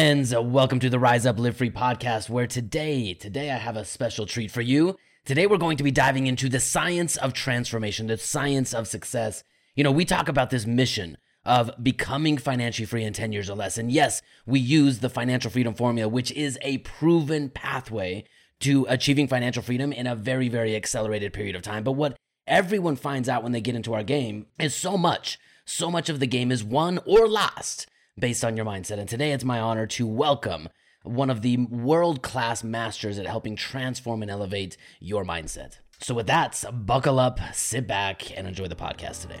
friends, welcome to the Rise Up Live Free podcast, where today I have a special treat for you. Today we're going to be diving into the science of transformation, the science of success. You know, we talk about this mission of becoming financially free in 10 years or less. And yes, we use the financial freedom formula, which is a proven pathway to achieving financial freedom in a very, very accelerated period of time. But what everyone finds out when they get into our game is so much of the game is won or lost based on your mindset. And today it's my honor to welcome one of the world-class masters at helping transform and elevate your mindset. So with that, buckle up, sit back, and enjoy the podcast today.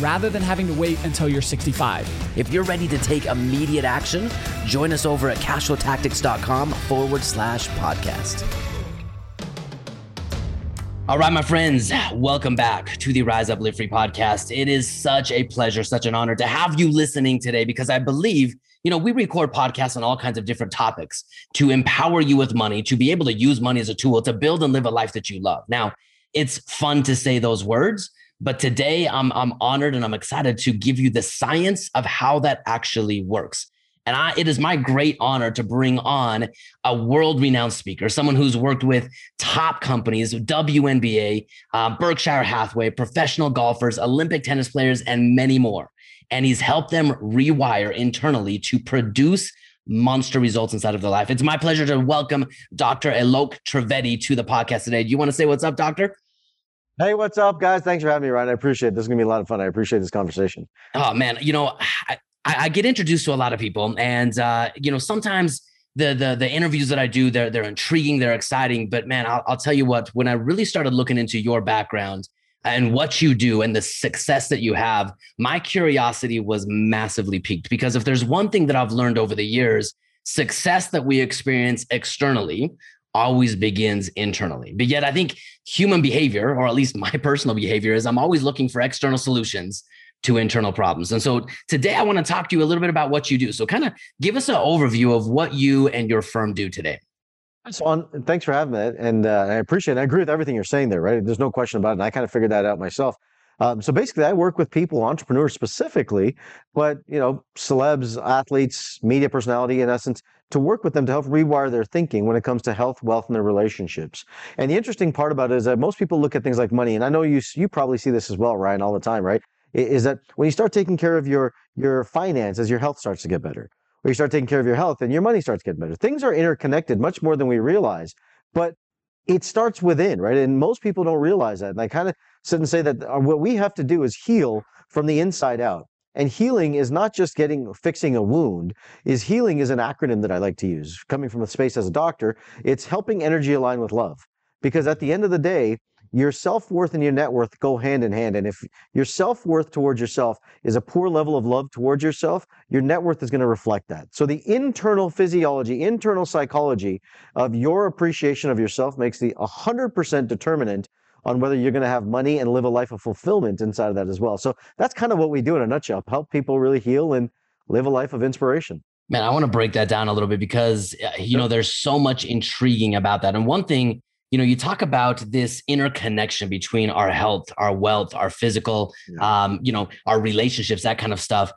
rather than having to wait until you're 65. If you're ready to take immediate action, join us over at cashflowtactics.com/podcast. All right, my friends, welcome back to the Rise Up Live Free podcast. It is such a pleasure, such an honor to have you listening today, because I believe, you know, we record podcasts on all kinds of different topics to empower you with money, to be able to use money as a tool to build and live a life that you love. Now, it's fun to say those words, but today I'm honored and I'm excited to give you the science of how that actually works. And it is my great honor to bring on a world-renowned speaker, someone who's worked with top companies, WNBA, Berkshire Hathaway, professional golfers, Olympic tennis players, and many more. And he's helped them rewire internally to produce monster results inside of their life. It's my pleasure to welcome Dr. Alok Trivedi to the podcast today. Do you want to say what's up, doctor? Hey, what's up, guys? Thanks for having me, Ryan. I appreciate it. This is going to be a lot of fun. I appreciate this conversation. Oh, man. You know, I get introduced to a lot of people, and, you know, sometimes the interviews that I do, they're intriguing, they're exciting. But, man, I'll tell you what, when I really started looking into your background and what you do and the success that you have, my curiosity was massively piqued, because if there's one thing that I've learned over the years, success that we experience externally always begins internally. But yet I think human behavior, or at least my personal behavior, is I'm always looking for external solutions to internal problems. And so today I want to talk to you a little bit about what you do. So kind of give us an overview of what you and your firm do today. Well, thanks for having me. And I appreciate it. I agree with everything you're saying there, right? There's no question about it. And I kind of figured that out myself. So basically, I work with people, entrepreneurs specifically, but, you know, celebs, athletes, media personality, in essence, to work with them to help rewire their thinking when it comes to health, wealth, and their relationships. And the interesting part about it is that most people look at things like money, and I know you probably see this as well, Ryan, all the time, right? Is that when you start taking care of your finances, your health starts to get better. Or you start taking care of your health and your money starts getting better. Things are interconnected much more than we realize, but it starts within, right? And most people don't realize that. And I kind of sit and say that what we have to do is heal from the inside out. And healing is not just fixing a wound. Healing is an acronym that I like to use. Coming from the space as a doctor, it's helping energy align with love. Because at the end of the day, your self-worth and your net worth go hand in hand. And if your self-worth towards yourself is a poor level of love towards yourself, your net worth is going to reflect that. So the internal physiology, internal psychology of your appreciation of yourself makes the 100% determinant on whether you're going to have money and live a life of fulfillment inside of that as well. So that's kind of what we do in a nutshell, help people really heal and live a life of inspiration. Man, I want to break that down a little bit, because, you know, there's so much intriguing about that. And one thing, you know, you talk about this interconnection between our health, our wealth, our physical, you know, our relationships, that kind of stuff.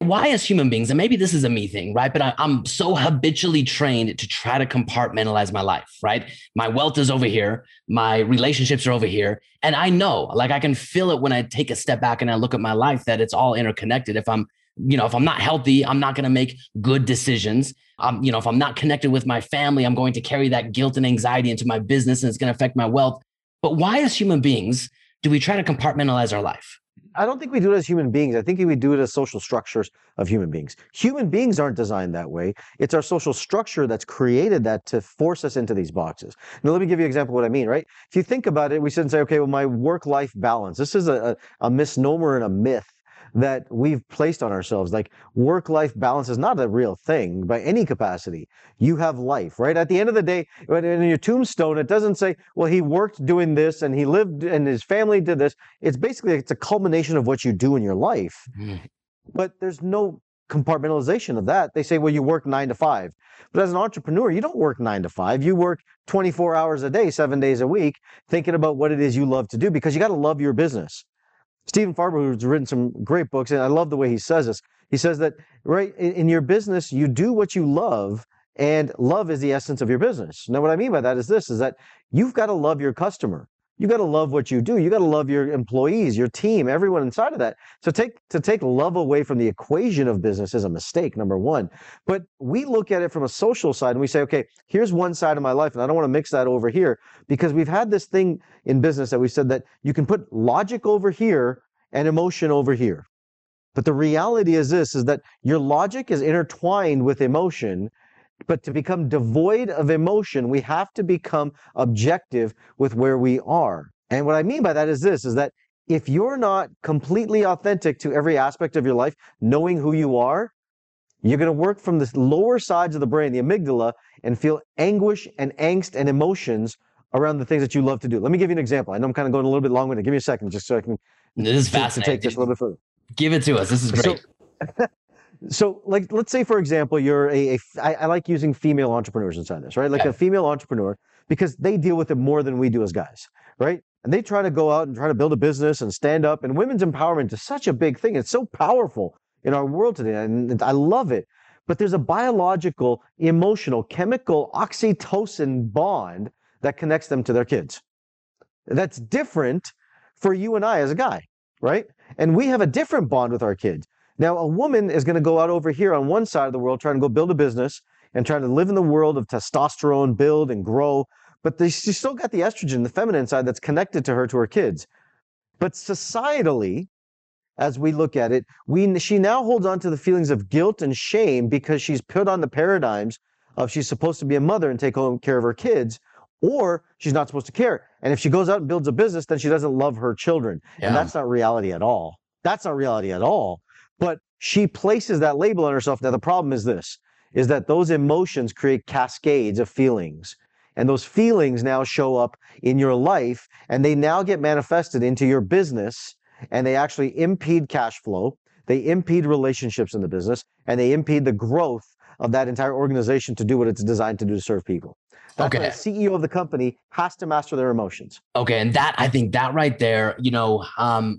Why, as human beings, and maybe this is a me thing, right? But I'm so habitually trained to try to compartmentalize my life, right? My wealth is over here. My relationships are over here. And I know, like, I can feel it when I take a step back and I look at my life, that it's all interconnected. If I'm not healthy, I'm not going to make good decisions. If I'm not connected with my family, I'm going to carry that guilt and anxiety into my business, and it's going to affect my wealth. But why, as human beings, do we try to compartmentalize our life? I don't think we do it as human beings. I think we do it as social structures of human beings. Human beings aren't designed that way. It's our social structure that's created that to force us into these boxes. Now, let me give you an example of what I mean, right? If you think about it, we shouldn't say, okay, well, my work-life balance. This is a misnomer and a myth. that we've placed on ourselves. Like, work-life balance is not a real thing by any capacity. You have life, right? At the end of the day, in your tombstone, it doesn't say, well, he worked doing this and he lived and his family did this. It's basically, it's a culmination of what you do in your life. But there's no compartmentalization of that. They say, well, you work 9 to 5. But as an entrepreneur, you don't work 9 to 5. You work 24 hours a day, 7 days a week, thinking about what it is you love to do, because you got to love your business. Stephen Farber, who's written some great books, and I love the way he says this. He says that, right, in your business, you do what you love, and love is the essence of your business. Now, what I mean by that is this, is that you've got to love your customer. You got to love what you do. You got to love your employees, your team, everyone inside of that. So to take love away from the equation of business is a mistake, number one. But we look at it from a social side and we say, okay, here's one side of my life and I don't want to mix that over here, because we've had this thing in business that we said that you can put logic over here and emotion over here. But the reality is this, is that your logic is intertwined with emotion. But to become devoid of emotion, we have to become objective with where we are. And what I mean by that is this, is that if you're not completely authentic to every aspect of your life, knowing who you are, you're going to work from the lower sides of the brain, the amygdala, and feel anguish and angst and emotions around the things that you love to do. Let me give you an example. I know I'm kind of going a little bit long-winded. Give me a second just so I can take this a little bit further. Give it to us. This is great. So, like, let's say, for example, you're I like using female entrepreneurs inside this, right? Like, yeah, a female entrepreneur, because they deal with it more than we do as guys, right? And they try to go out and try to build a business and stand up. And women's empowerment is such a big thing. It's so powerful in our world today. And I love it. But there's a biological, emotional, chemical oxytocin bond that connects them to their kids. That's different for you and I as a guy, right? And we have a different bond with our kids. Now, a woman is going to go out over here on one side of the world trying to go build a business and trying to live in the world of testosterone, build and grow. But she's still got the estrogen, the feminine side that's connected to her kids. But societally, as we look at it, she now holds on to the feelings of guilt and shame because she's put on the paradigms of she's supposed to be a mother and take home care of her kids, or she's not supposed to care. And if she goes out and builds a business, then she doesn't love her children. Yeah. And that's not reality at all. That's not reality at all. But she places that label on herself. Now, the problem is this, is that those emotions create cascades of feelings. And those feelings now show up in your life, and they now get manifested into your business, and they actually impede cash flow. They impede relationships in the business, and they impede the growth of that entire organization to do what it's designed to do, to serve people. That's okay. Why the CEO of the company has to master their emotions. Okay. And that, I think that right there, you know,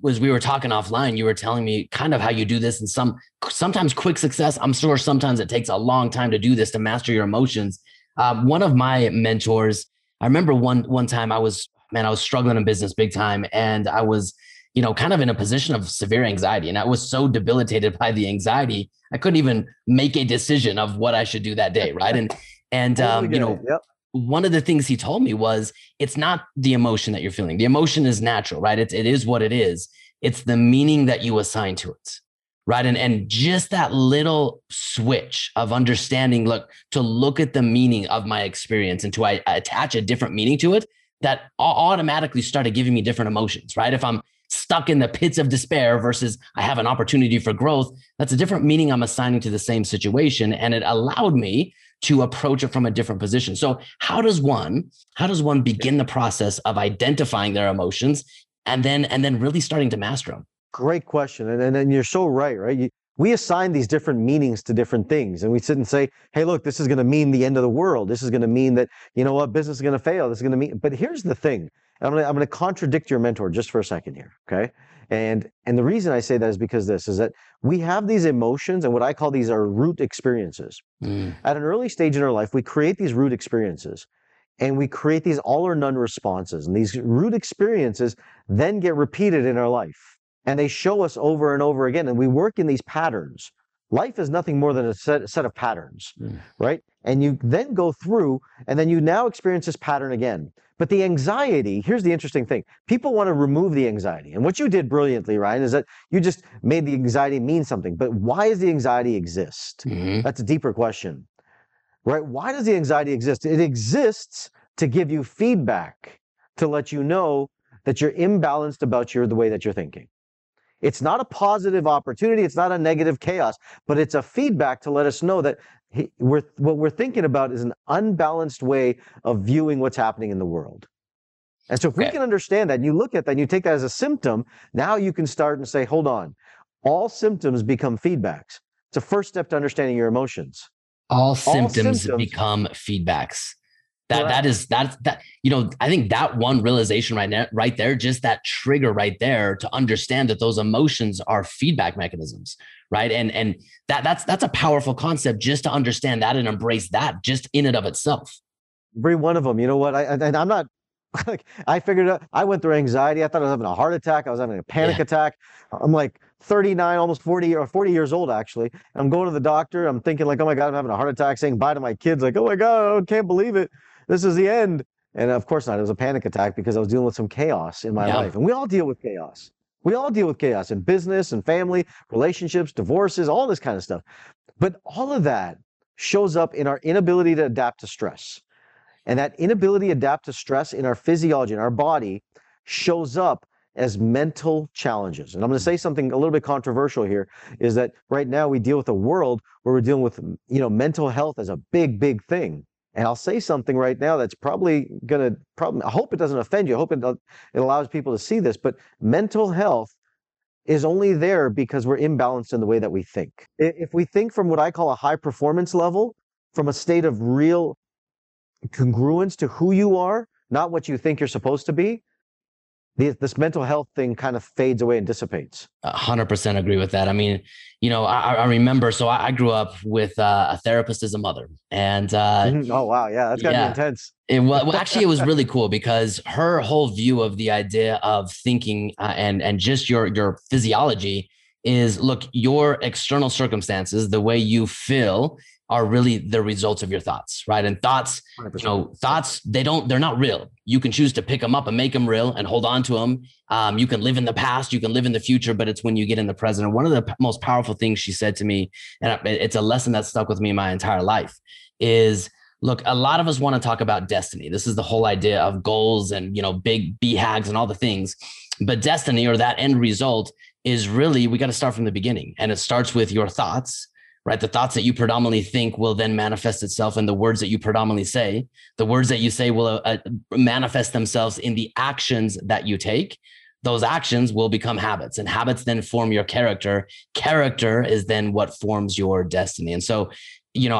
was, we were talking offline, you were telling me kind of how you do this, and sometimes quick success. I'm sure sometimes it takes a long time to do this, to master your emotions. One of my mentors, I remember one time I was struggling in business big time, and I was, you know, kind of in a position of severe anxiety. And I was so debilitated by the anxiety, I couldn't even make a decision of what I should do that day. Right. And you know, yep, one of the things he told me was, it's not the emotion that you're feeling. The emotion is natural, right? It is what it is. It's the meaning that you assign to it. Right. And just that little switch of understanding, look at the meaning of my experience and I attach a different meaning to it, that automatically started giving me different emotions, right? If I'm stuck in the pits of despair versus I have an opportunity for growth, that's a different meaning I'm assigning to the same situation. And it allowed me to approach it from a different position. So how does one begin the process of identifying their emotions and then really starting to master them? Great question. And you're so right? We assign these different meanings to different things, and we sit and say, hey, look, this is going to mean the end of the world. This is going to mean that, you know what, business is going to fail. This is going to mean, but here's the thing. I'm going to contradict your mentor just for a second here, okay? And the reason I say that is because this is that we have these emotions, and what I call these are root experiences. At an early stage in our life, we create these root experiences, and we create these all or none responses. And these root experiences then get repeated in our life, and they show us over and over again, and we work in these patterns. Life is nothing more than a set of patterns, right? And you then go through, and then you now experience this pattern again. But the anxiety, here's the interesting thing. People want to remove the anxiety. And what you did brilliantly, Ryan, is that you just made the anxiety mean something. But why does the anxiety exist? That's a deeper question, right? Why does the anxiety exist? It exists to give you feedback, to let you know that you're imbalanced about the way that you're thinking. It's not a positive opportunity. It's not a negative chaos, but it's a feedback to let us know that what we're thinking about is an unbalanced way of viewing what's happening in the world. And so if we can understand that, and you look at that, and you take that as a symptom, now you can start and say, hold on, all symptoms become feedbacks. It's a first step to understanding your emotions. All symptoms become feedbacks. That is, you know, I think that one realization right there, just that trigger right there to understand that those emotions are feedback mechanisms, right? And that's a powerful concept, just to understand that and embrace that just in and of itself. Every one of them, you know what? I figured out, I went through anxiety. I thought I was having a heart attack. I was having a panic attack. I'm like 39, almost 40 or 40 years old, actually. I'm going to the doctor. I'm thinking like, oh my God, I'm having a heart attack, saying bye to my kids. Like, oh my God, I can't believe it. This is the end. And of course not. It was a panic attack because I was dealing with some chaos in my life. And we all deal with chaos. We all deal with chaos in business and family, relationships, divorces, all this kind of stuff. But all of that shows up in our inability to adapt to stress. And that inability to adapt to stress in our physiology, in our body, shows up as mental challenges. And I'm going to say something a little bit controversial here, is that right now we deal with a world where we're dealing with, you know, mental health as a big, big thing. And I'll say something right now that's probably going to, I hope it doesn't offend you. I hope it allows people to see this, but mental health is only there because we're imbalanced in the way that we think. If we think from what I call a high performance level, from a state of real congruence to who you are, not what you think you're supposed to be, this mental health thing kind of fades away and dissipates. 100% agree with that. I mean, you know, I remember, so I grew up with a therapist as a mother, and oh wow, yeah, that's gotta be intense. Well, actually, it was really cool because her whole view of the idea of thinking and just your physiology is, look, your external circumstances, the way you feel, are really the results of your thoughts, right? And thoughts, 100%. You know, thoughts, they're not real. You can choose to pick them up and make them real and hold on to them. You can live in the past, you can live in the future, but it's when you get in the present. And one of the most powerful things she said to me, and it's a lesson that stuck with me my entire life, is, look, a lot of us want to talk about destiny. This is the whole idea of goals and, you know, big BHAGs and all the things, but destiny, or that end result, is really, we got to start from the beginning. And it starts with your thoughts, right? The thoughts that you predominantly think will then manifest itself in the words that you predominantly say. The words that you say will manifest themselves in the actions that you take. Those actions will become habits, and habits then form your character. Character is then what forms your destiny. And so, you know,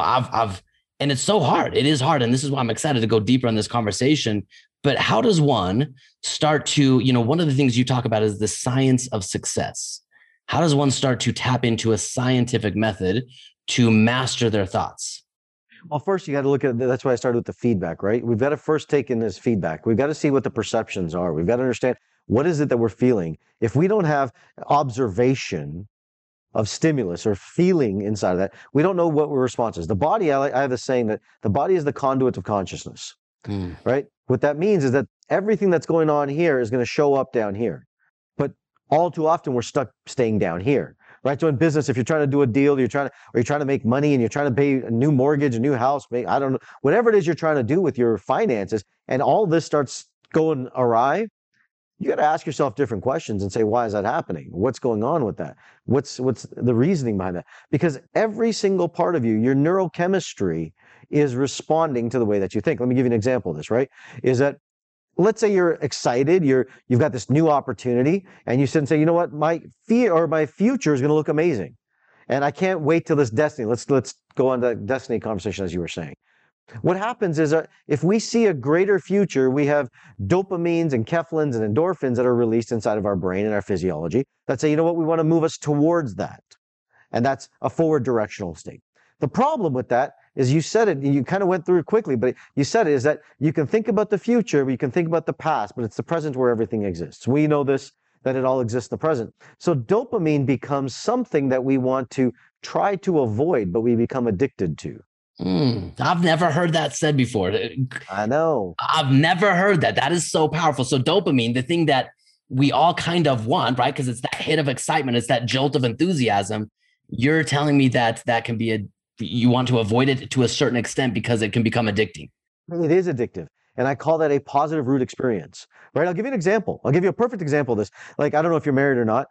and it's so hard. It is hard. And this is why I'm excited to go deeper on this conversation. But how does one start to, you know, one of the things you talk about is the science of success. How does one start to tap into a scientific method to master their thoughts? Well, first you got to look at, that's why I started with the feedback, right? We've got to first take in this feedback. We've got to see what the perceptions are. We've got to understand what is it that we're feeling. If we don't have observation of stimulus or feeling inside of that, we don't know what our response is. The body, I have a saying that the body is the conduit of consciousness, right? What that means is that everything that's going on here is going to show up down here. All too often, we're stuck staying down here, right? So in business, if you're trying to do a deal, you're trying to make money, and you're trying to pay a new mortgage, a new house, I don't know, whatever it is you're trying to do with your finances, and all this starts going awry, you got to ask yourself different questions and say, why is that happening? What's going on with that? What's the reasoning behind that? Because every single part of you, your neurochemistry, is responding to the way that you think. Let me give you an example of this, right? Is that, let's say you're excited, you've got this new opportunity, and you sit and say, you know what, my fear or my future is going to look amazing, and I can't wait till this destiny. Let's go on to that destiny conversation, as you were saying. What happens is that if we see a greater future, we have dopamines and kephalins and endorphins that are released inside of our brain and our physiology that say, you know what, we want to move us towards that, and that's a forward directional state. The problem with that is, you said it, you kind of went through it quickly, but you said it, is that you can think about the future, but you can think about the past, but it's the present where everything exists. We know this, that it all exists in the present. So dopamine becomes something that we want to try to avoid, but we become addicted to. I've never heard that said before. I know. I've never heard that. That is so powerful. So dopamine, the thing that we all kind of want, right? Because it's that hit of excitement. It's that jolt of enthusiasm. You're telling me that that can be you want to avoid it to a certain extent because it can become addicting. It is addictive. And I call that a positive root experience, right? I'll give you an example. I'll give you a perfect example of this. Like, I don't know if you're married or not,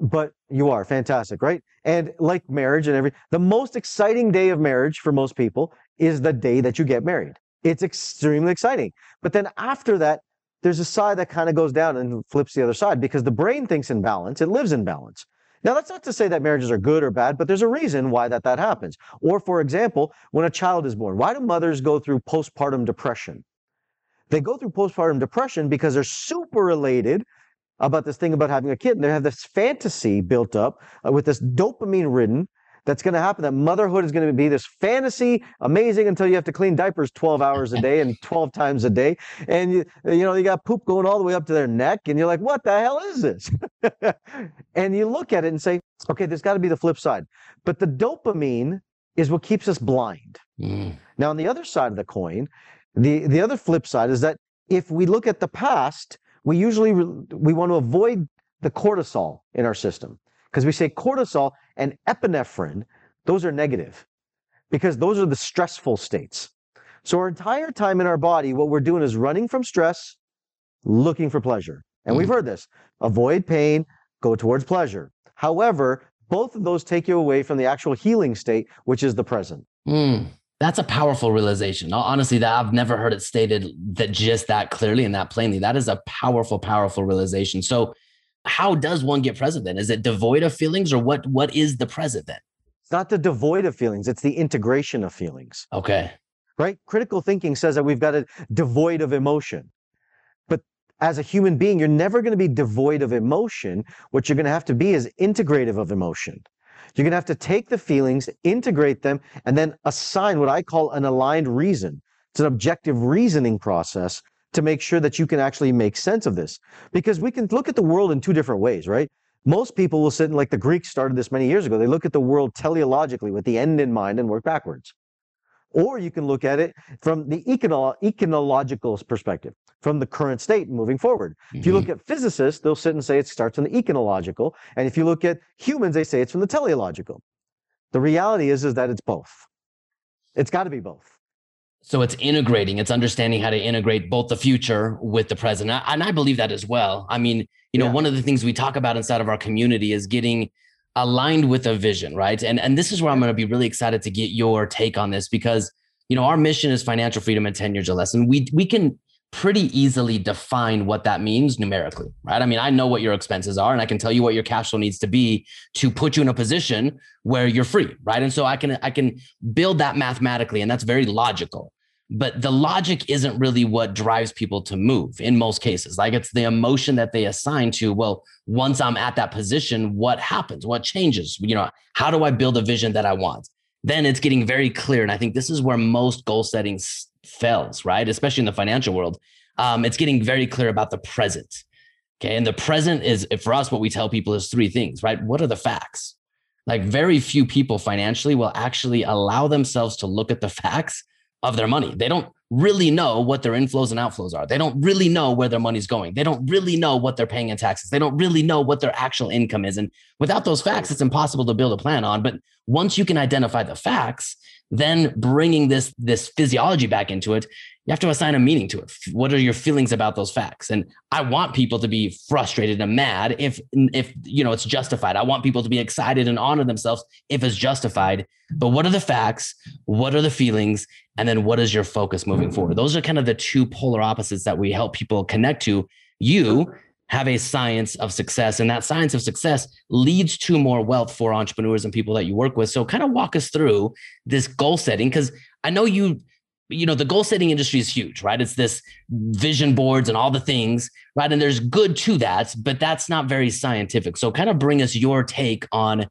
but you are. Fantastic, right? And like marriage and everything, the most exciting day of marriage for most people is the day that you get married. It's extremely exciting. But then after that, there's a side that kind of goes down and flips the other side because the brain thinks in balance. It lives in balance. Now, that's not to say that marriages are good or bad, but there's a reason why that happens. Or, for example, when a child is born, why do mothers go through postpartum depression? They go through postpartum depression because they're super elated about this thing about having a kid, and they have this fantasy built up with this dopamine-ridden that's going to happen, that motherhood is going to be this fantasy, amazing, until you have to clean diapers 12 hours a day and 12 times a day. And you got poop going all the way up to their neck, and you're like, what the hell is this? And you look at it and say, okay, there's got to be the flip side. But the dopamine is what keeps us blind. Mm. Now, on the other side of the coin, the other flip side is that if we look at the past, we usually we want to avoid the cortisol in our system. Because we say cortisol and epinephrine, those are negative because those are the stressful states. So our entire time in our body, what we're doing is running from stress, looking for pleasure. And we've heard this, avoid pain, go towards pleasure. However, both of those take you away from the actual healing state, which is the present. Mm. That's a powerful realization. Honestly, that I've never heard it stated that just that clearly and that plainly. That is a powerful, powerful realization. So how does one get present then? Is it devoid of feelings, or what is the present then? It's not the devoid of feelings. It's the integration of feelings. Okay. Right? Critical thinking says that we've got to devoid of emotion. But as a human being, you're never going to be devoid of emotion. What you're going to have to be is integrative of emotion. You're going to have to take the feelings, integrate them, and then assign what I call an aligned reason. It's an objective reasoning process to make sure that you can actually make sense of this. Because we can look at the world in two different ways, right? Most people will sit in, like the Greeks started this many years ago, they look at the world teleologically with the end in mind and work backwards. Or you can look at it from the econological perspective, from the current state moving forward. Mm-hmm. If you look at physicists, they'll sit and say it starts from the econological. And if you look at humans, they say it's from the teleological. The reality is that it's both. It's got to be both. So it's integrating, it's understanding how to integrate both the future with the present. And I believe that as well. I mean, one of the things we talk about inside of our community is getting aligned with a vision, right? And this is where I'm going to be really excited to get your take on this, because, our mission is financial freedom in 10 years or less. And we can pretty easily define what that means numerically, right? I mean, I know what your expenses are, and I can tell you what your cash flow needs to be to put you in a position where you're free, right? And so I can build that mathematically, and that's very logical. But the logic isn't really what drives people to move in most cases. Like, it's the emotion that they assign to, well, once I'm at that position, what happens? What changes? How do I build a vision that I want? Then it's getting very clear. And I think this is where most goal setting fails, right? Especially in the financial world. It's getting very clear about the present. Okay. And the present is, for us, what we tell people is three things, right? What are the facts? Like, very few people financially will actually allow themselves to look at the facts of their money. They don't really know what their inflows and outflows are. They don't really know where their money's going. They don't really know what they're paying in taxes. They don't really know what their actual income is. And without those facts, it's impossible to build a plan on. But once you can identify the facts, then bringing this physiology back into it, you have to assign a meaning to it. What are your feelings about those facts? And I want people to be frustrated and mad if it's justified. I want people to be excited and honor themselves if it's justified. But what are the facts? What are the feelings? And then what is your focus moving forward? Those are kind of the two polar opposites that we help people connect to. You have a science of success, and that science of success leads to more wealth for entrepreneurs and people that you work with. So kind of walk us through this goal setting, because I know the goal setting industry is huge, right? It's this vision boards and all the things, right? And there's good to that, but that's not very scientific. So kind of bring us your take on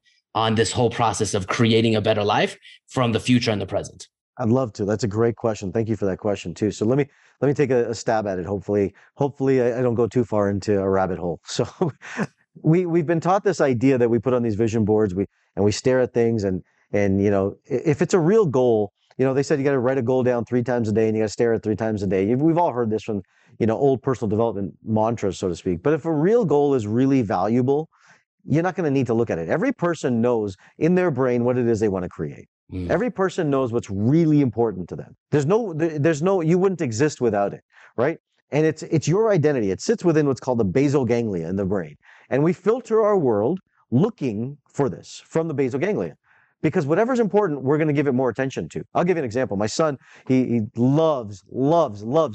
this whole process of creating a better life from the future and the present. I'd love to. That's a great question. Thank you for that question too. So let me take a stab at it. Hopefully I don't go too far into a rabbit hole. So we've been taught this idea that we put on these vision boards, we stare at things, and if it's a real goal, they said you got to write a goal down 3 times a day and you got to stare at 3 times a day. We've all heard this from, old personal development mantras, so to speak. But if a real goal is really valuable, you're not going to need to look at it. Every person knows in their brain what it is they want to create. Mm. Every person knows what's really important to them. There's no, you wouldn't exist without it, right? And it's your identity. It sits within what's called the basal ganglia in the brain. And we filter our world looking for this from the basal ganglia, because whatever's important, we're going to give it more attention to. I'll give you an example. My son, he loves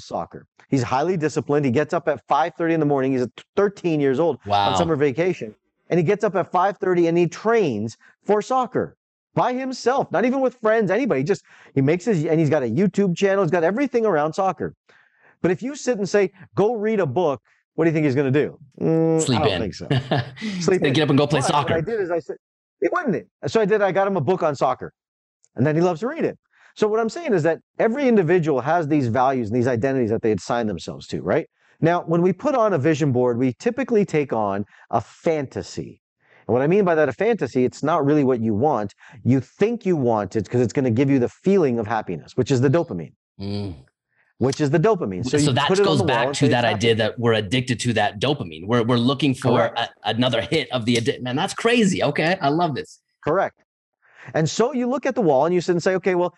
soccer. He's highly disciplined. He gets up at 5:30 in the morning. He's 13 years old on summer vacation. And he gets up at 5:30 and he trains for soccer by himself, not even with friends, anybody. Just, he makes his, and he's got a YouTube channel. He's got everything around soccer. But if you sit and say, go read a book, what do you think he's going to do? Sleep in. I don't think so. Sleep in. Get up and go play soccer. What I did is I said, it wasn't it. So I did, I got him a book on soccer, and then he loves to read it. So what I'm saying is that every individual has these values and these identities that they assign themselves to, right? Now, when we put on a vision board, we typically take on a fantasy. And what I mean by that, a fantasy, it's not really what you want. You think you want it because it's going to give you the feeling of happiness, which is the dopamine. Mm. So that goes back to that idea that we're addicted to that dopamine. We're looking for another hit of the addiction. Man, that's crazy. Okay. I love this. Correct. And so you look at the wall and you sit and say, okay, well,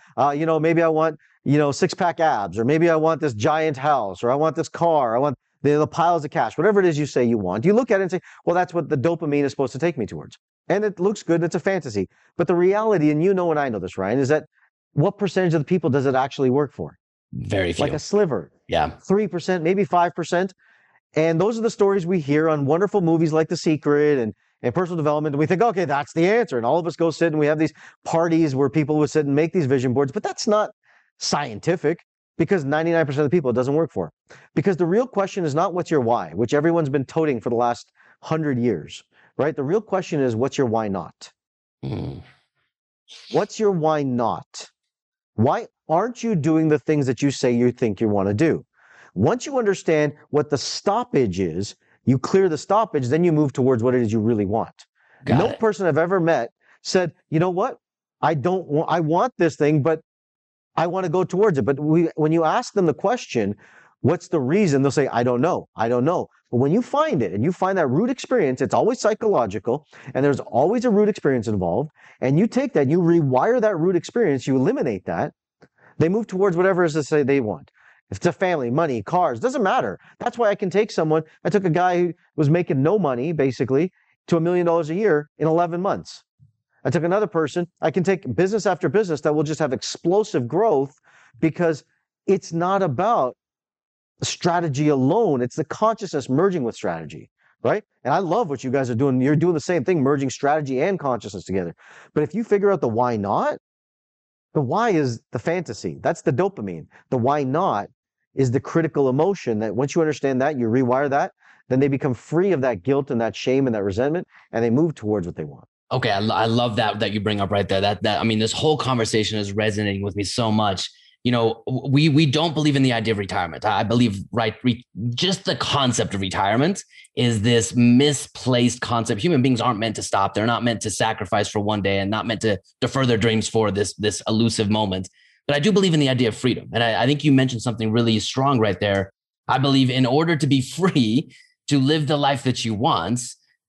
maybe I want, six-pack abs, or maybe I want this giant house, or I want this car. I want the piles of cash, whatever it is you say you want. You look at it and say, well, that's what the dopamine is supposed to take me towards. And it looks good. It's a fantasy. But the reality, and and I know this, Ryan, is that what percentage of the people does it actually work for? Very few. Like a sliver. Yeah. 3%, maybe 5%. And those are the stories we hear on wonderful movies like The Secret and Personal Development. And we think, okay, that's the answer. And all of us go sit and we have these parties where people would sit and make these vision boards. But that's not scientific, because 99% of the people it doesn't work for. Because the real question is not what's your why, which everyone's been toting for the last 100 years, right? The real question is, what's your why not? Mm. What's your why not? Why aren't you doing the things that you say you think you want to do? Once you understand what the stoppage is, you clear the stoppage, then you move towards what it is you really want. No person I've ever met said, you know what? I want this thing, but I want to go towards it. But when you ask them the question, what's the reason? They'll say, I don't know. But when you find it and you find that root experience, it's always psychological and there's always a root experience involved. And you take that, you rewire that root experience, you eliminate that. They move towards whatever it is to say they want. If it's a family, money, cars, doesn't matter. That's why I can take someone. I took a guy who was making no money basically to $1 million a year in 11 months. I took another person. I can take business after business that will just have explosive growth, because it's not about strategy alone. It's the consciousness merging with strategy, right? And I love what you guys are doing. You're doing the same thing, merging strategy and consciousness together. But if you figure out the why not, the why is the fantasy. That's the dopamine. The why not is the critical emotion that once you understand that, you rewire that, then they become free of that guilt and that shame and that resentment, and they move towards what they want. Okay. I love that you bring up right there. I mean, this whole conversation is resonating with me so much. We don't believe in the idea of retirement. I believe just the concept of retirement is this misplaced concept. Human beings aren't meant to stop. They're not meant to sacrifice for one day and not meant to defer their dreams for this elusive moment. But I do believe in the idea of freedom. And I think you mentioned something really strong right there. I believe in order to be free to live the life that you want,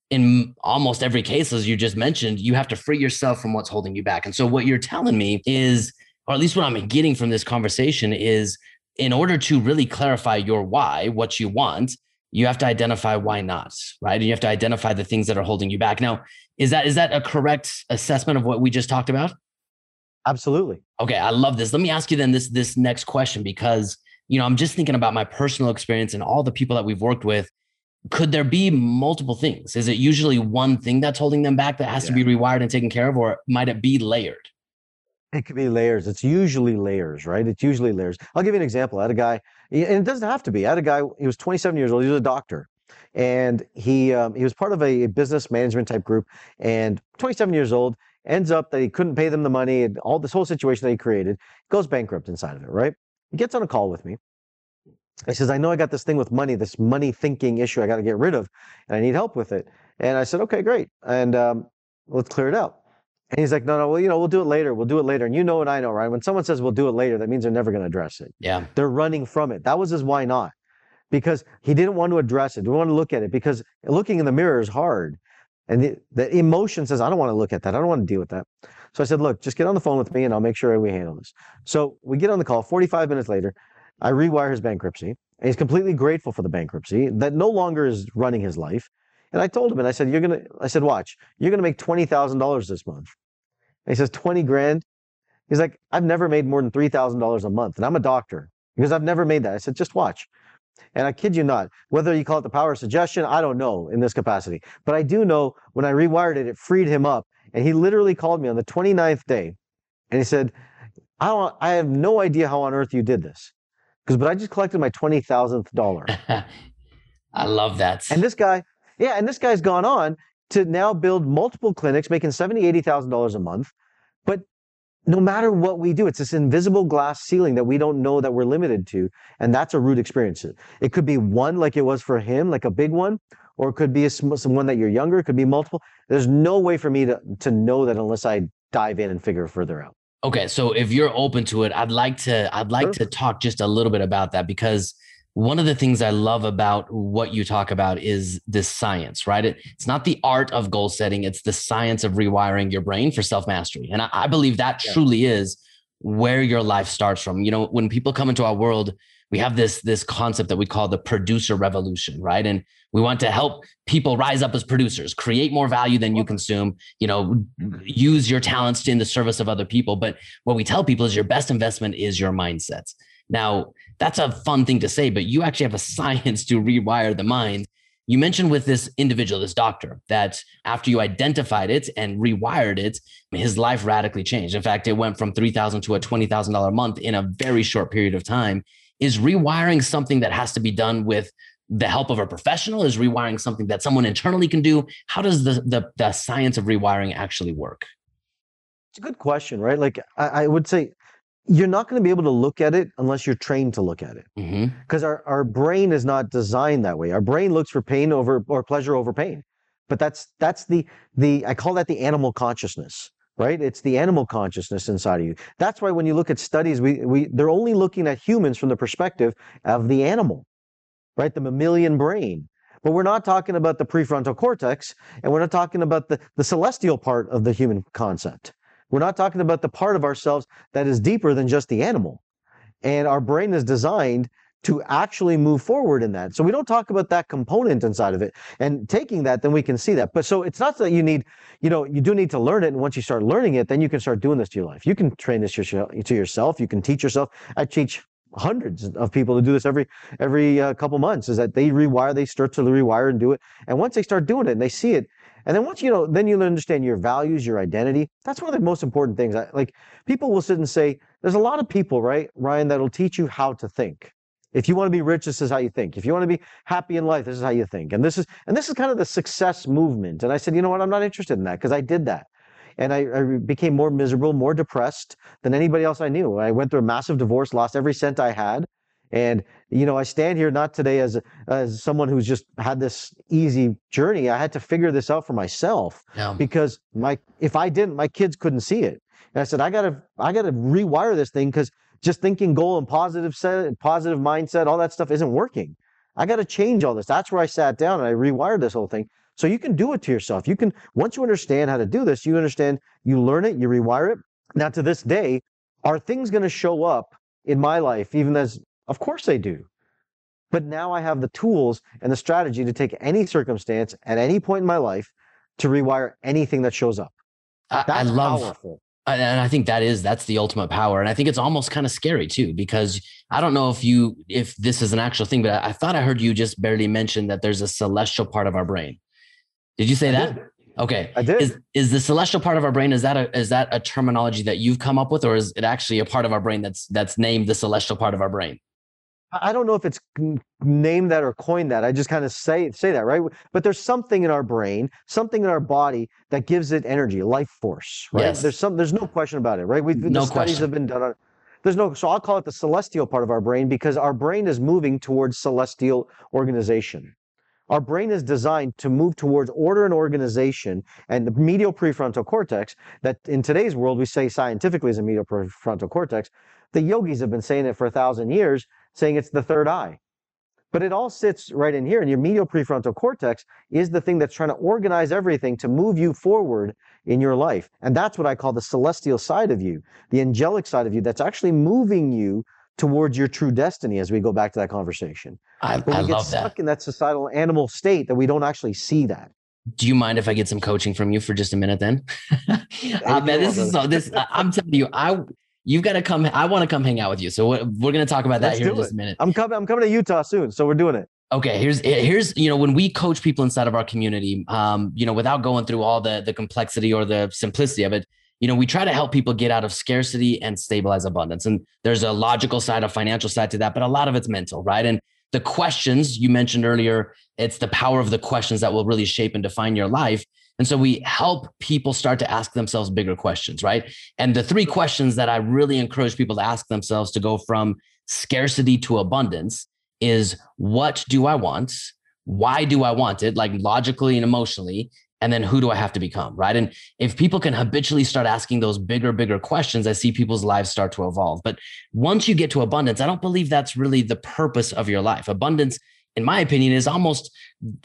in almost every case, as you just mentioned, you have to free yourself from what's holding you back. And so what you're telling me is, or at least what I'm getting from this conversation is, in order to really clarify your why, what you want, you have to identify why not, right? And you have to identify the things that are holding you back. Now, is that a correct assessment of what we just talked about? Absolutely. Okay, I love this. Let me ask you then this next question, because I'm just thinking about my personal experience and all the people that we've worked with. Could there be multiple things? Is it usually one thing that's holding them back that has to be rewired and taken care of, or might it be layered? It could be layers. It's usually layers, right? It's usually layers. I'll give you an example. I had a guy, and it doesn't have to be. I had a guy, he was 27 years old. He was a doctor. And he was part of a business management type group. And 27 years old, ends up that he couldn't pay them the money. And all this whole situation that he created, goes bankrupt inside of it, right? He gets on a call with me. He says, I know I got this thing with money, this money thinking issue I got to get rid of, and I need help with it. And I said, okay, great. And let's clear it out. And he's like, no, well, we'll do it later. We'll do it later. And and I know, right? When someone says we'll do it later, that means they're never going to address it. Yeah. They're running from it. That was his why not, because he didn't want to address it. Didn't want to look at it, because looking in the mirror is hard. And the emotion says, I don't want to look at that. I don't want to deal with that. So I said, look, just get on the phone with me and I'll make sure we handle this. So we get on the call. 45 minutes later, I rewire his bankruptcy, and he's completely grateful for the bankruptcy that no longer is running his life. And I told him, and I said, watch, you're going to make $20,000 this month. And he says, 20 grand. He's like, I've never made more than $3,000 a month. And I'm a doctor because I've never made that. I said, just watch. And I kid you not, whether you call it the power of suggestion, I don't know in this capacity, but I do know when I rewired it, it freed him up. And he literally called me on the 29th day. And he said, I have no idea how on earth you did this. But I just collected my $20,000. I love that. And this guy, yeah. And this guy's gone on to now build multiple clinics, making $70,000, $80,000 a month. But no matter what we do, it's this invisible glass ceiling that we don't know that we're limited to. And that's a root experience. It could be one, like it was for him, like a big one, or it could be someone that you're younger. It could be multiple. There's no way for me to know that unless I dive in and figure it further out. Okay, so if you're open to it, I'd like to talk just a little bit about that, because one of the things I love about what you talk about is this science, right? It's not the art of goal setting, it's the science of rewiring your brain for self-mastery. And I believe that truly is where your life starts from. You know, when people come into our world, we have this concept that we call the producer revolution, right? And we want to help people rise up as producers, create more value than you consume, you know, use your talents in the service of other people. But what we tell people is your best investment is your mindset. Now, that's a fun thing to say, but you actually have a science to rewire the mind. You mentioned with this individual, this doctor, that after you identified it and rewired it, his life radically changed. In fact, it went from $3,000 to a $20,000 a month in a very short period of time. Is rewiring something that has to be done with the help of a professional? Is rewiring something that someone internally can do? How does the science of rewiring actually work? It's a good question, right? Like I would say, you're not going to be able to look at it unless you're trained to look at it, because our brain is not designed that way. Our brain looks for pain over or pleasure over pain, but that's the I call that the animal consciousness. Right? It's the animal consciousness inside of you. That's why when you look at studies, they're only looking at humans from the perspective of the animal, right? The mammalian brain. But we're not talking about the prefrontal cortex, and we're not talking about the celestial part of the human concept. We're not talking about the part of ourselves that is deeper than just the animal. And our brain is designed to actually move forward in that. So we don't talk about that component inside of it, and taking that, then we can see that. But so it's not that you do need to learn it. And once you start learning it, then you can start doing this to your life. You can train this to yourself. You can teach yourself. I teach hundreds of people to do this every couple months, is that they start to rewire and do it. And once they start doing it and they see it, and then once then you'll understand your values, your identity. That's one of the most important things. Like people will sit and say, there's a lot of people, right, Ryan, that'll teach you how to think. If you want to be rich, this is how you think. If you want to be happy in life, this is how you think. And this is kind of the success movement. And I said, you know what? I'm not interested in that, because I did that. And I became more miserable, more depressed than anybody else I knew. I went through a massive divorce, lost every cent I had. And, I stand here not today as someone who's just had this easy journey. I had to figure this out for myself, because if I didn't, my kids couldn't see it. And I said, I gotta rewire this thing, because just thinking goal and positive mindset, all that stuff isn't working. I got to change all this. That's where I sat down and I rewired this whole thing. So you can do it to yourself. You can, once you understand how to do this, you learn it, you rewire it. Now, to this day, are things going to show up in my life? Of course they do. But now I have the tools and the strategy to take any circumstance at any point in my life to rewire anything that shows up. That's powerful. And I think that's the ultimate power. And I think it's almost kind of scary too, because I don't know if this is an actual thing, but I thought I heard you just barely mention that there's a celestial part of our brain. Did you say that? Okay. I did. Is the celestial part of our brain, is that a terminology that you've come up with, or is it actually a part of our brain that's named the celestial part of our brain? I don't know if it's named that or coined that. I just kind of say that, right? But there's something in our brain, something in our body that gives it energy, life force, right? Yes. There's no question about it, right? Studies have been done on it. So I'll call it the celestial part of our brain, because our brain is moving towards celestial organization. Our brain is designed to move towards order and organization, and the medial prefrontal cortex, that in today's world we say scientifically is a medial prefrontal cortex. The yogis have been saying it for 1,000 years, saying it's the third eye. But it all sits right in here, and your medial prefrontal cortex is the thing that's trying to organize everything to move you forward in your life. And that's what I call the celestial side of you, the angelic side of you, that's actually moving you towards your true destiny, as we go back to that conversation. I love that. We get stuck in that societal animal state that we don't actually see that. Do you mind if I get some coaching from you for just a minute then? Man, this is so, I'm telling you, you've got to come. I want to come hang out with you. So we're going to talk about that here in just a minute. I'm coming to Utah soon. So we're doing it. Okay. Here's, you know, when we coach people inside of our community, you know, without going through all the complexity or the simplicity of it, you know, we try to help people get out of scarcity and stabilize abundance. And there's a logical side, a financial side to that, but a lot of it's mental, right? And the questions you mentioned earlier, it's the power of the questions that will really shape and define your life. And so we help people start to ask themselves bigger questions, right? And the three questions that I really encourage people to ask themselves to go from scarcity to abundance is, what do I want? Why do I want it? Like logically and emotionally. And then who do I have to become, right? And if people can habitually start asking those bigger questions, I see people's lives start to evolve. But once you get to abundance, I don't believe that's really the purpose of your life. Abundance, in my opinion, is almost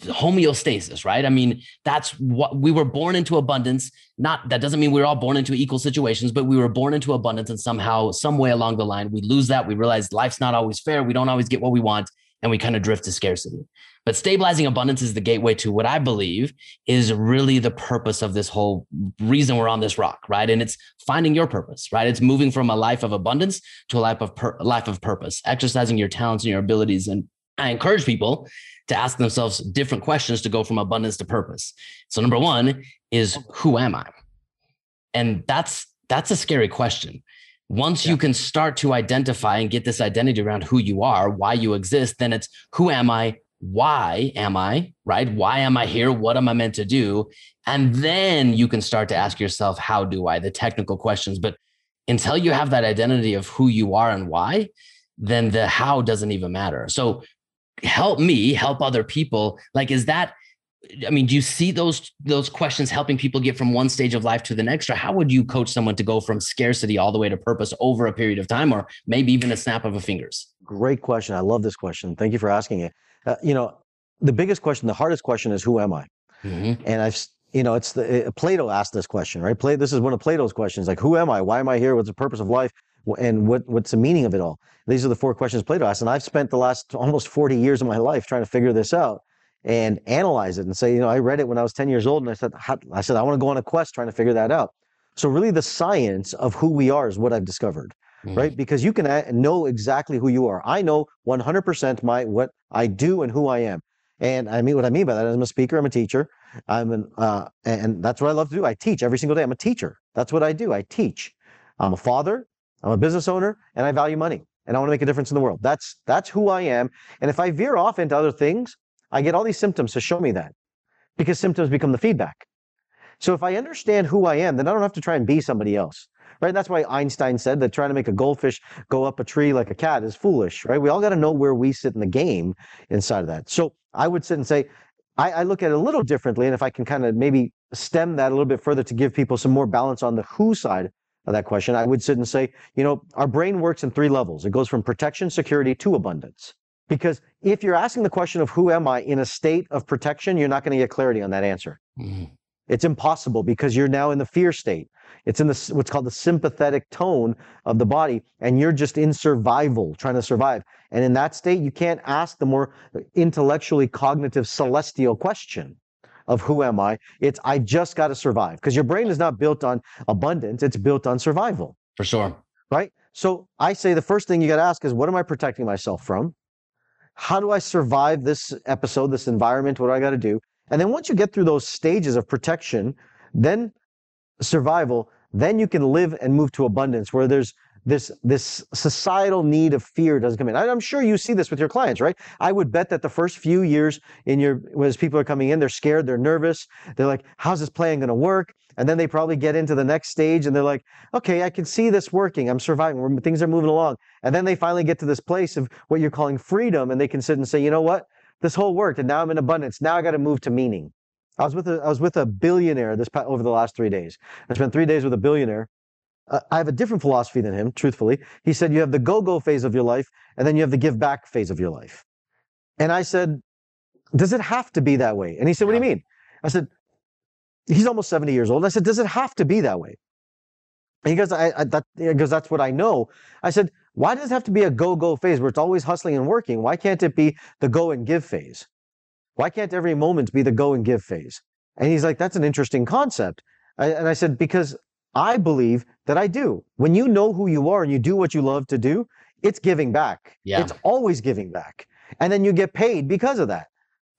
homeostasis, right? I mean, that's what we were born into, abundance. That doesn't mean we're all born into equal situations, but we were born into abundance, and somehow, some way along the line, we lose that. We realize life's not always fair. We don't always get what we want, and we kind of drift to scarcity. But stabilizing abundance is the gateway to what I believe is really the purpose of this whole reason we're on this rock, right? And it's finding your purpose, right? It's moving from a life of abundance to a life of purpose, exercising your talents and your abilities. And I encourage people to ask themselves different questions to go from abundance to purpose. So number one is, who am I? And that's a scary question. Once you can start to identify and get this identity around who you are, why you exist, then it's, who am I? Why am I, right? Why am I here? What am I meant to do? And then you can start to ask yourself, how do I? The technical questions. But until you have that identity of who you are and why, then the how doesn't even matter. So help me help other people. Like, is that, I mean, do you see those questions helping people get from one stage of life to the next? Or how would you coach someone to go from scarcity all the way to purpose over a period of time, or maybe even a snap of a fingers? Great question. I love this question. Thank you for asking it. You know, the biggest question, the hardest question is, who am I? Mm-hmm. And Plato asked this question, right? This is one of Plato's questions, like, who am I? Why am I here? What's the purpose of life? And what's the meaning of it all? These are the four questions Plato asked. And I've spent the last almost 40 years of my life trying to figure this out and analyze it and say, you know, I read it when I was 10 years old, and I said, I want to go on a quest trying to figure that out. So really the science of who we are is what I've discovered, right? Because you can know exactly who you are. I know 100% what I do and who I am. And I mean, what I mean by that is, I'm a speaker, I'm a teacher, and that's what I love to do. I teach every single day. I'm a teacher. That's what I do. I teach. I'm a father. I'm a business owner, and I value money, and I want to make a difference in the world. That's who I am. And if I veer off into other things, I get all these symptoms to show me that, because symptoms become the feedback. So if I understand who I am, then I don't have to try and be somebody else, right? That's why Einstein said that trying to make a goldfish go up a tree like a cat is foolish, right? We all got to know where we sit in the game inside of that. So I would sit and say, I look at it a little differently, and if I can kind of maybe stem that a little bit further to give people some more balance on the who side of that question, I would sit and say, you know, our brain works in three levels. It goes from protection, security to abundance. Because if you're asking the question of who am I in a state of protection, you're not going to get clarity on that answer. Mm-hmm. It's impossible, because you're now in the fear state. It's in the what's called the sympathetic tone of the body, and you're just in survival, trying to survive. And in that state, you can't ask the more intellectually cognitive celestial question of who am I. It's, I just got to survive, because your brain is not built on abundance. It's built on survival. For sure. Right? So I say the first thing you got to ask is, what am I protecting myself from? How do I survive this episode, this environment? What do I got to do? And then once you get through those stages of protection, then survival, then you can live and move to abundance, where there's this societal need of fear doesn't come in. I'm sure you see this with your clients, right? I would bet that the first few years as people are coming in, they're scared, they're nervous. They're like, how's this plan going to work? And then they probably get into the next stage and they're like, okay, I can see this working. I'm surviving. Things are moving along. And then they finally get to this place of what you're calling freedom. And they can sit and say, you know what? This whole worked, and now I'm in abundance. Now I got to move to meaning. I was with a billionaire over the last 3 days. I spent 3 days with a billionaire. I have a different philosophy than him, truthfully. He said, you have the go-go phase of your life, and then you have the give-back phase of your life. And I said, does it have to be that way? And he said, what do you mean? I said, he's almost 70 years old. I said, does it have to be that way? And he goes, that's what I know. I said, why does it have to be a go-go phase where it's always hustling and working? Why can't it be the go and give phase? Why can't every moment be the go and give phase? And he's like, that's an interesting concept. And I said, because I believe that I do. When you know who you are and you do what you love to do, it's giving back. Yeah. It's always giving back. And then you get paid because of that.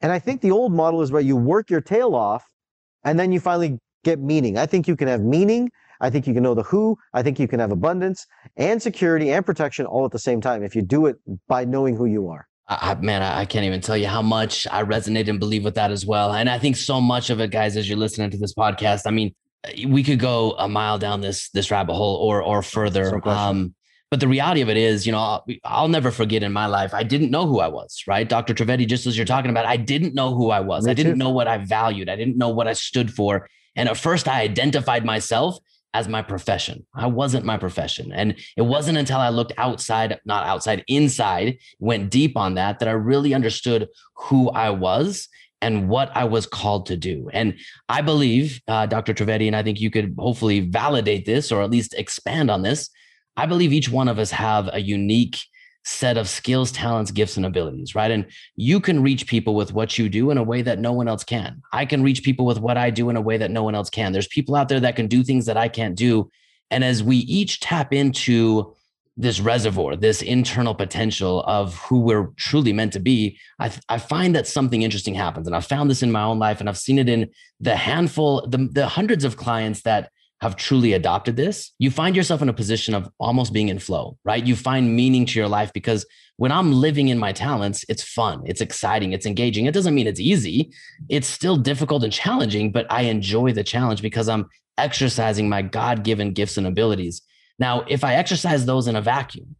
And I think the old model is where you work your tail off and then you finally get meaning. I think you can have meaning. I think you can know the who. I think you can have abundance and security and protection all at the same time if you do it by knowing who you are. I can't even tell you how much I resonate and believe with that as well. And I think so much of it, guys, as you're listening to this podcast, I mean, we could go a mile down this rabbit hole or further. But the reality of it is, you know, I'll never forget in my life, I didn't know who I was, right? Dr. Trivedi, just as you're talking about, I didn't know who I was. I didn't know what I valued. I didn't know what I stood for. And at first I identified myself as my profession. I wasn't my profession. And it wasn't until I looked inside, went deep on that I really understood who I was and what I was called to do. And I believe, Dr. Trivedi, and I think you could hopefully validate this or at least expand on this, I believe each one of us have a unique set of skills, talents, gifts, and abilities, right? And you can reach people with what you do in a way that no one else can. I can reach people with what I do in a way that no one else can. There's people out there that can do things that I can't do. And as we each tap into this reservoir, this internal potential of who we're truly meant to be, I find that something interesting happens. And I've found this in my own life, and I've seen it in the hundreds of clients that have truly adopted this. You find yourself in a position of almost being in flow, right? You find meaning to your life because when I'm living in my talents, it's fun, it's exciting, it's engaging. It doesn't mean it's easy. It's still difficult and challenging, but I enjoy the challenge because I'm exercising my God-given gifts and abilities. Now, if I exercise those in a vacuum,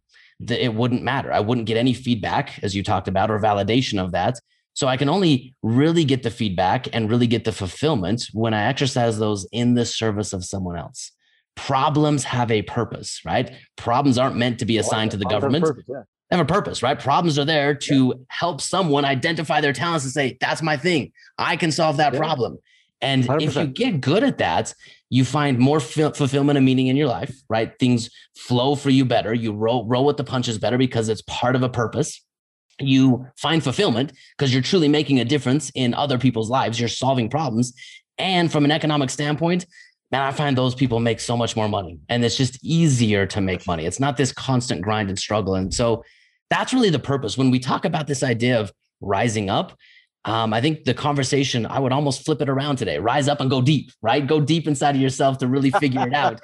it wouldn't matter. I wouldn't get any feedback, as you talked about, or validation of that. So I can only really get the feedback and really get the fulfillment when I exercise those in the service of someone else. Problems have a purpose, right? Problems aren't meant to be assigned to the government. They have a purpose, right? Problems are there to help someone identify their talents and say, that's my thing. I can solve that problem. And 100%. If you get good at that, you find more fulfillment and meaning in your life, right? Things flow for you better. You roll with the punches better because it's part of a purpose. You find fulfillment because you're truly making a difference in other people's lives. You're solving problems. And from an economic standpoint, man, I find those people make so much more money, and it's just easier to make money. It's not this constant grind and struggle. And so that's really the purpose. When we talk about this idea of rising up, I think the conversation, I would almost flip it around today. Rise up and go deep, right? Go deep inside of yourself to really figure it out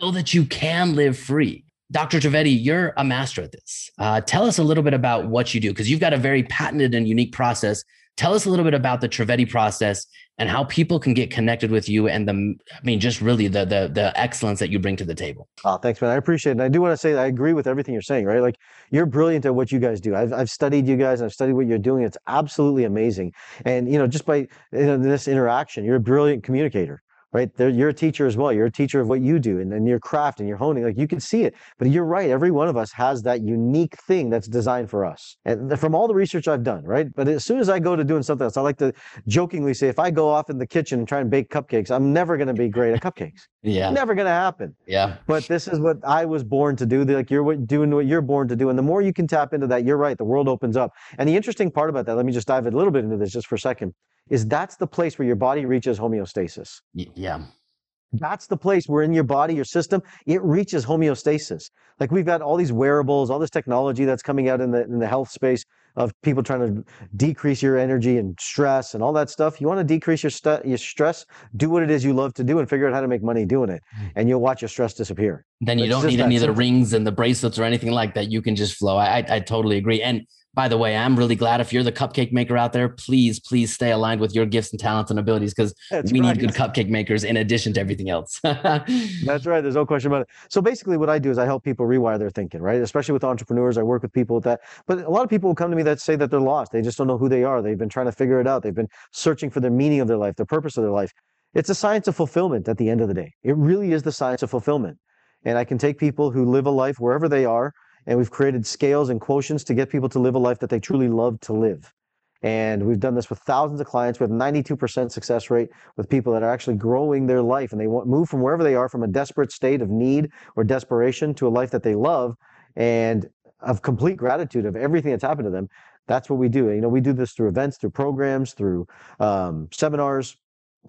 so that you can live free. Dr. Trivedi, you're a master at this. Tell us a little bit about what you do, because you've got a very patented and unique process. Tell us a little bit about the Trivedi process and how people can get connected with you and the excellence that you bring to the table. Oh, thanks, man. I appreciate it. And I do want to say that I agree with everything you're saying, right? Like, you're brilliant at what you guys do. I've studied you guys, and I've studied what you're doing. It's absolutely amazing. And, you know, just by this interaction, you're a brilliant communicator. Right? You're a teacher as well. You're a teacher of what you do and your craft and your honing. Like, you can see it, but you're right. Every one of us has that unique thing that's designed for us. And from all the research I've done, right? But as soon as I go to doing something else, I like to jokingly say, if I go off in the kitchen and try and bake cupcakes, I'm never going to be great at cupcakes. Yeah. Never going to happen. Yeah. But this is what I was born to do. Like, you're doing what you're born to do. And the more you can tap into that, you're right, the world opens up. And the interesting part about that, let me just dive a little bit into this just for a second, is that's the place where your body reaches homeostasis. Yeah. That's the place where in your body, your system, it reaches homeostasis. Like, we've got all these wearables, all this technology that's coming out in the health space of people trying to decrease your energy and stress and all that stuff. You want to decrease your stress, do what it is you love to do and figure out how to make money doing it. And you'll watch your stress disappear. Then you don't need any of the rings and the bracelets or anything like that. You can just flow. I totally agree. And by the way, I'm really glad if you're the cupcake maker out there, please stay aligned with your gifts and talents and abilities, because we need good cupcake makers in addition to everything else. That's right. There's no question about it. So basically what I do is I help people rewire their thinking, right? Especially with entrepreneurs. I work with people with that. But a lot of people will come to me that say that they're lost. They just don't know who they are. They've been trying to figure it out. They've been searching for the meaning of their life, the purpose of their life. It's a science of fulfillment at the end of the day. It really is the science of fulfillment. And I can take people who live a life wherever they are and we've created scales and quotients to get people to live a life that they truly love to live. And we've done this with thousands of clients. We have 92% success rate with people that are actually growing their life, and they move from wherever they are, from a desperate state of need or desperation, to a life that they love and of complete gratitude of everything that's happened to them. That's what we do. You know, we do this through events, through programs, through seminars.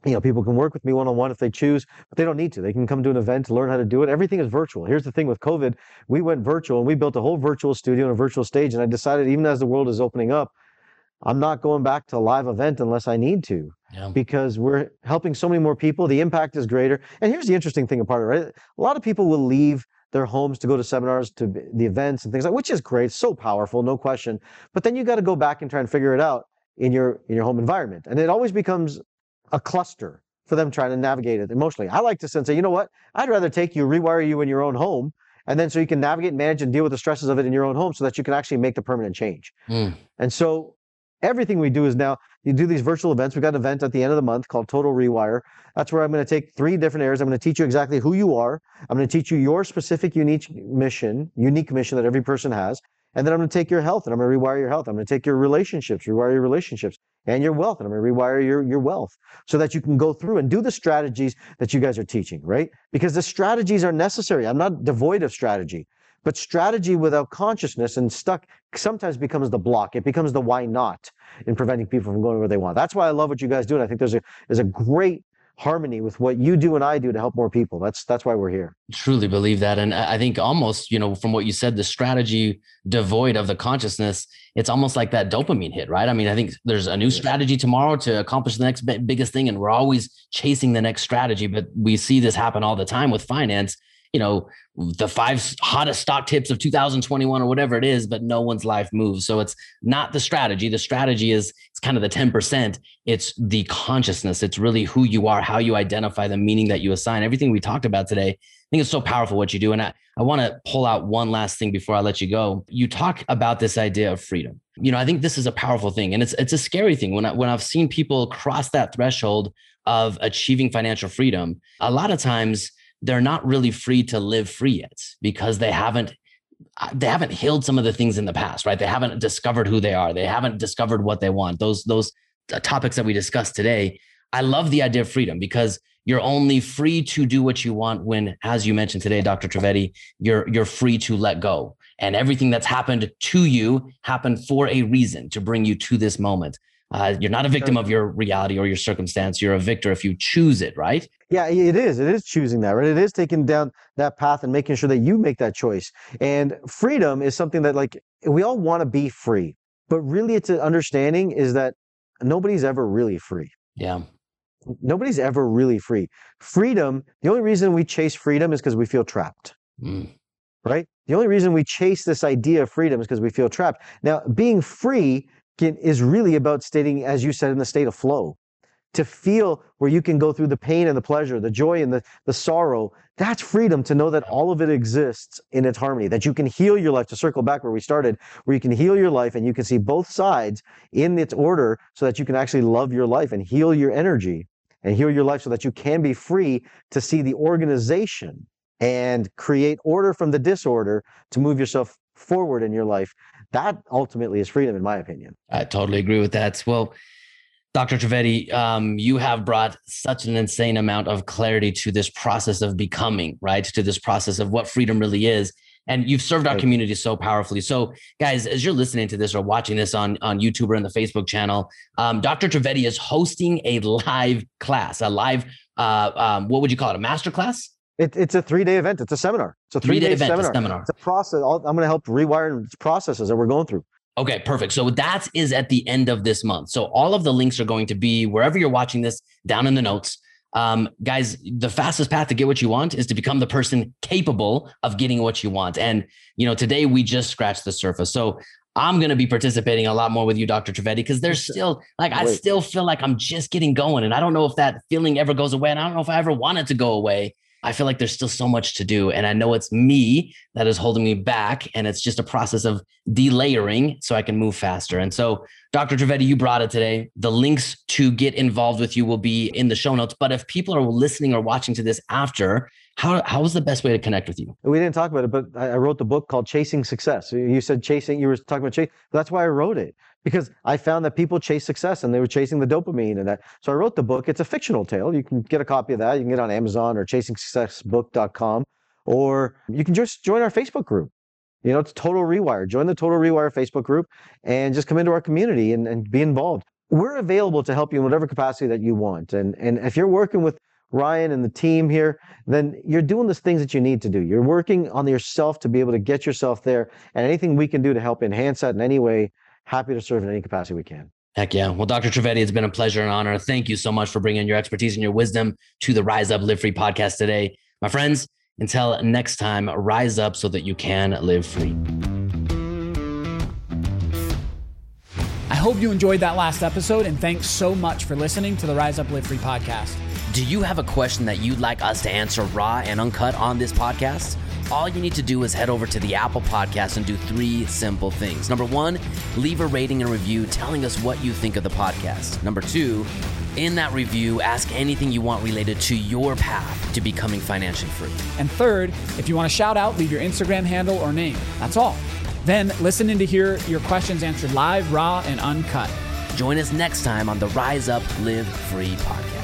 You know, people can work with me one-on-one if they choose, but they don't need to. They can come to an event to learn how to do it. Everything is virtual. Here's the thing with COVID. We went virtual and we built a whole virtual studio and a virtual stage. And I decided, even as the world is opening up, I'm not going back to a live event unless I need to, because we're helping so many more people. The impact is greater. And here's the interesting thing about it, right? A lot of people will leave their homes to go to seminars, to the events and things like, which is great. So powerful, no question. But then you got to go back and try and figure it out in your home environment. And it always becomes a cluster for them trying to navigate it emotionally. I like to say, you know what? I'd rather take you, rewire you in your own home, and then so you can navigate, manage, and deal with the stresses of it in your own home so that you can actually make the permanent change. And so everything we do is now, you do these virtual events. We've got an event at the end of the month called Total Rewire. That's where I'm going to take three different areas. I'm going to teach you exactly who you are. I'm going to teach you your specific unique mission that every person has. And then I'm going to take your health and I'm going to rewire your health. I'm going to take your relationships, rewire your relationships, and your wealth. And I'm going to rewire your wealth so that you can go through and do the strategies that you guys are teaching, right? Because the strategies are necessary. I'm not devoid of strategy, but strategy without consciousness and stuck sometimes becomes the block. It becomes the why not in preventing people from going where they want. That's why I love what you guys do. And I think there's a great harmony with what you do and I do to help more people. That's why we're here. Truly believe that. And I think almost, from what you said, the strategy devoid of the consciousness, it's almost like that dopamine hit, right? I mean, I think there's a new strategy tomorrow to accomplish the next biggest thing. And we're always chasing the next strategy, but we see this happen all the time with finance, the 5 hottest stock tips of 2021 or whatever it is, but no one's life moves. So it's not the strategy. The strategy is, it's kind of the 10%. It's the consciousness. It's really who you are, how you identify, the meaning that you assign. Everything we talked about today, I think it's so powerful what you do. And I want to pull out one last thing before I let you go. You talk about this idea of freedom. I think this is a powerful thing, and it's a scary thing. When I've seen people cross that threshold of achieving financial freedom, a lot of times they're not really free to live free yet because they haven't healed some of the things in the past, right? They haven't discovered who they are. They haven't discovered what they want. Those topics that we discussed today. I love the idea of freedom because you're only free to do what you want when, as you mentioned today, Dr. Trivedi, you're free to let go. And everything that's happened to you happened for a reason to bring you to this moment. You're not a victim of your reality or your circumstance. You're a victor if you choose it, right? Yeah, it is. It is choosing that, right? It is taking down that path and making sure that you make that choice. And freedom is something that, we all want to be free, but really it's an understanding is that nobody's ever really free. Yeah. Nobody's ever really free. Freedom, the only reason we chase freedom is because we feel trapped, right? The only reason we chase this idea of freedom is because we feel trapped. Now, being free is really about stating, as you said, in the state of flow, to feel where you can go through the pain and the pleasure, the joy and the sorrow. That's freedom, to know that all of it exists in its harmony, that you can heal your life, to circle back where we started, where you can heal your life and you can see both sides in its order so that you can actually love your life and heal your energy and heal your life so that you can be free to see the organization and create order from the disorder to move yourself forward in your life. That ultimately is freedom, in my opinion. I totally agree with that. Well, Dr. Trivedi, you have brought such an insane amount of clarity to this process of becoming, right? To this process of what freedom really is. And you've served our community so powerfully. So guys, as you're listening to this or watching this on YouTube or in the Facebook channel, Dr. Trivedi is hosting a live class, a live, what would you call it? A masterclass? It's a 3-day event. It's a seminar. It's a 3-day event, seminar. It's a process. I'm going to help rewire processes that we're going through. Okay, perfect. So that is at the end of this month. So all of the links are going to be wherever you're watching this, down in the notes. Guys, the fastest path to get what you want is to become the person capable of getting what you want. And, today we just scratched the surface. So I'm going to be participating a lot more with you, Dr. Trivedi, because there's still I still feel like I'm just getting going. And I don't know if that feeling ever goes away. And I don't know if I ever want it to go away. I feel like there's still so much to do. And I know it's me that is holding me back. And it's just a process of delayering so I can move faster. And so, Dr. Trivedi, you brought it today. The links to get involved with you will be in the show notes. But if people are listening or watching to this after, how is the best way to connect with you? We didn't talk about it, but I wrote the book called Chasing Success. You said chasing, you were talking about chase. That's why I wrote it, because I found that people chase success and they were chasing the dopamine and that. So I wrote the book. It's a fictional tale. You can get a copy of that. You can get it on Amazon or chasingsuccessbook.com, or you can just join our Facebook group. You know, it's Total Rewire. Join the Total Rewire Facebook group and just come into our community and be involved. We're available to help you in whatever capacity that you want. And if you're working with Ryan and the team here, then you're doing the things that you need to do. You're working on yourself to be able to get yourself there. And anything we can do to help enhance that in any way, happy to serve in any capacity we can. Heck yeah. Well, Dr. Trivedi, it's been a pleasure and honor. Thank you so much for bringing your expertise and your wisdom to the Rise Up Live Free podcast today. My friends, until next time, rise up so that you can live free. I hope you enjoyed that last episode, and thanks so much for listening to the Rise Up Live Free podcast. Do you have a question that you'd like us to answer raw and uncut on this podcast? All you need to do is head over to the Apple Podcast and do 3 simple things. Number 1, leave a rating and review telling us what you think of the podcast. Number 2, in that review, ask anything you want related to your path to becoming financially free. And 3rd, if you want a shout out, leave your Instagram handle or name. That's all. Then listen in to hear your questions answered live, raw, and uncut. Join us next time on the Rise Up Live Free podcast.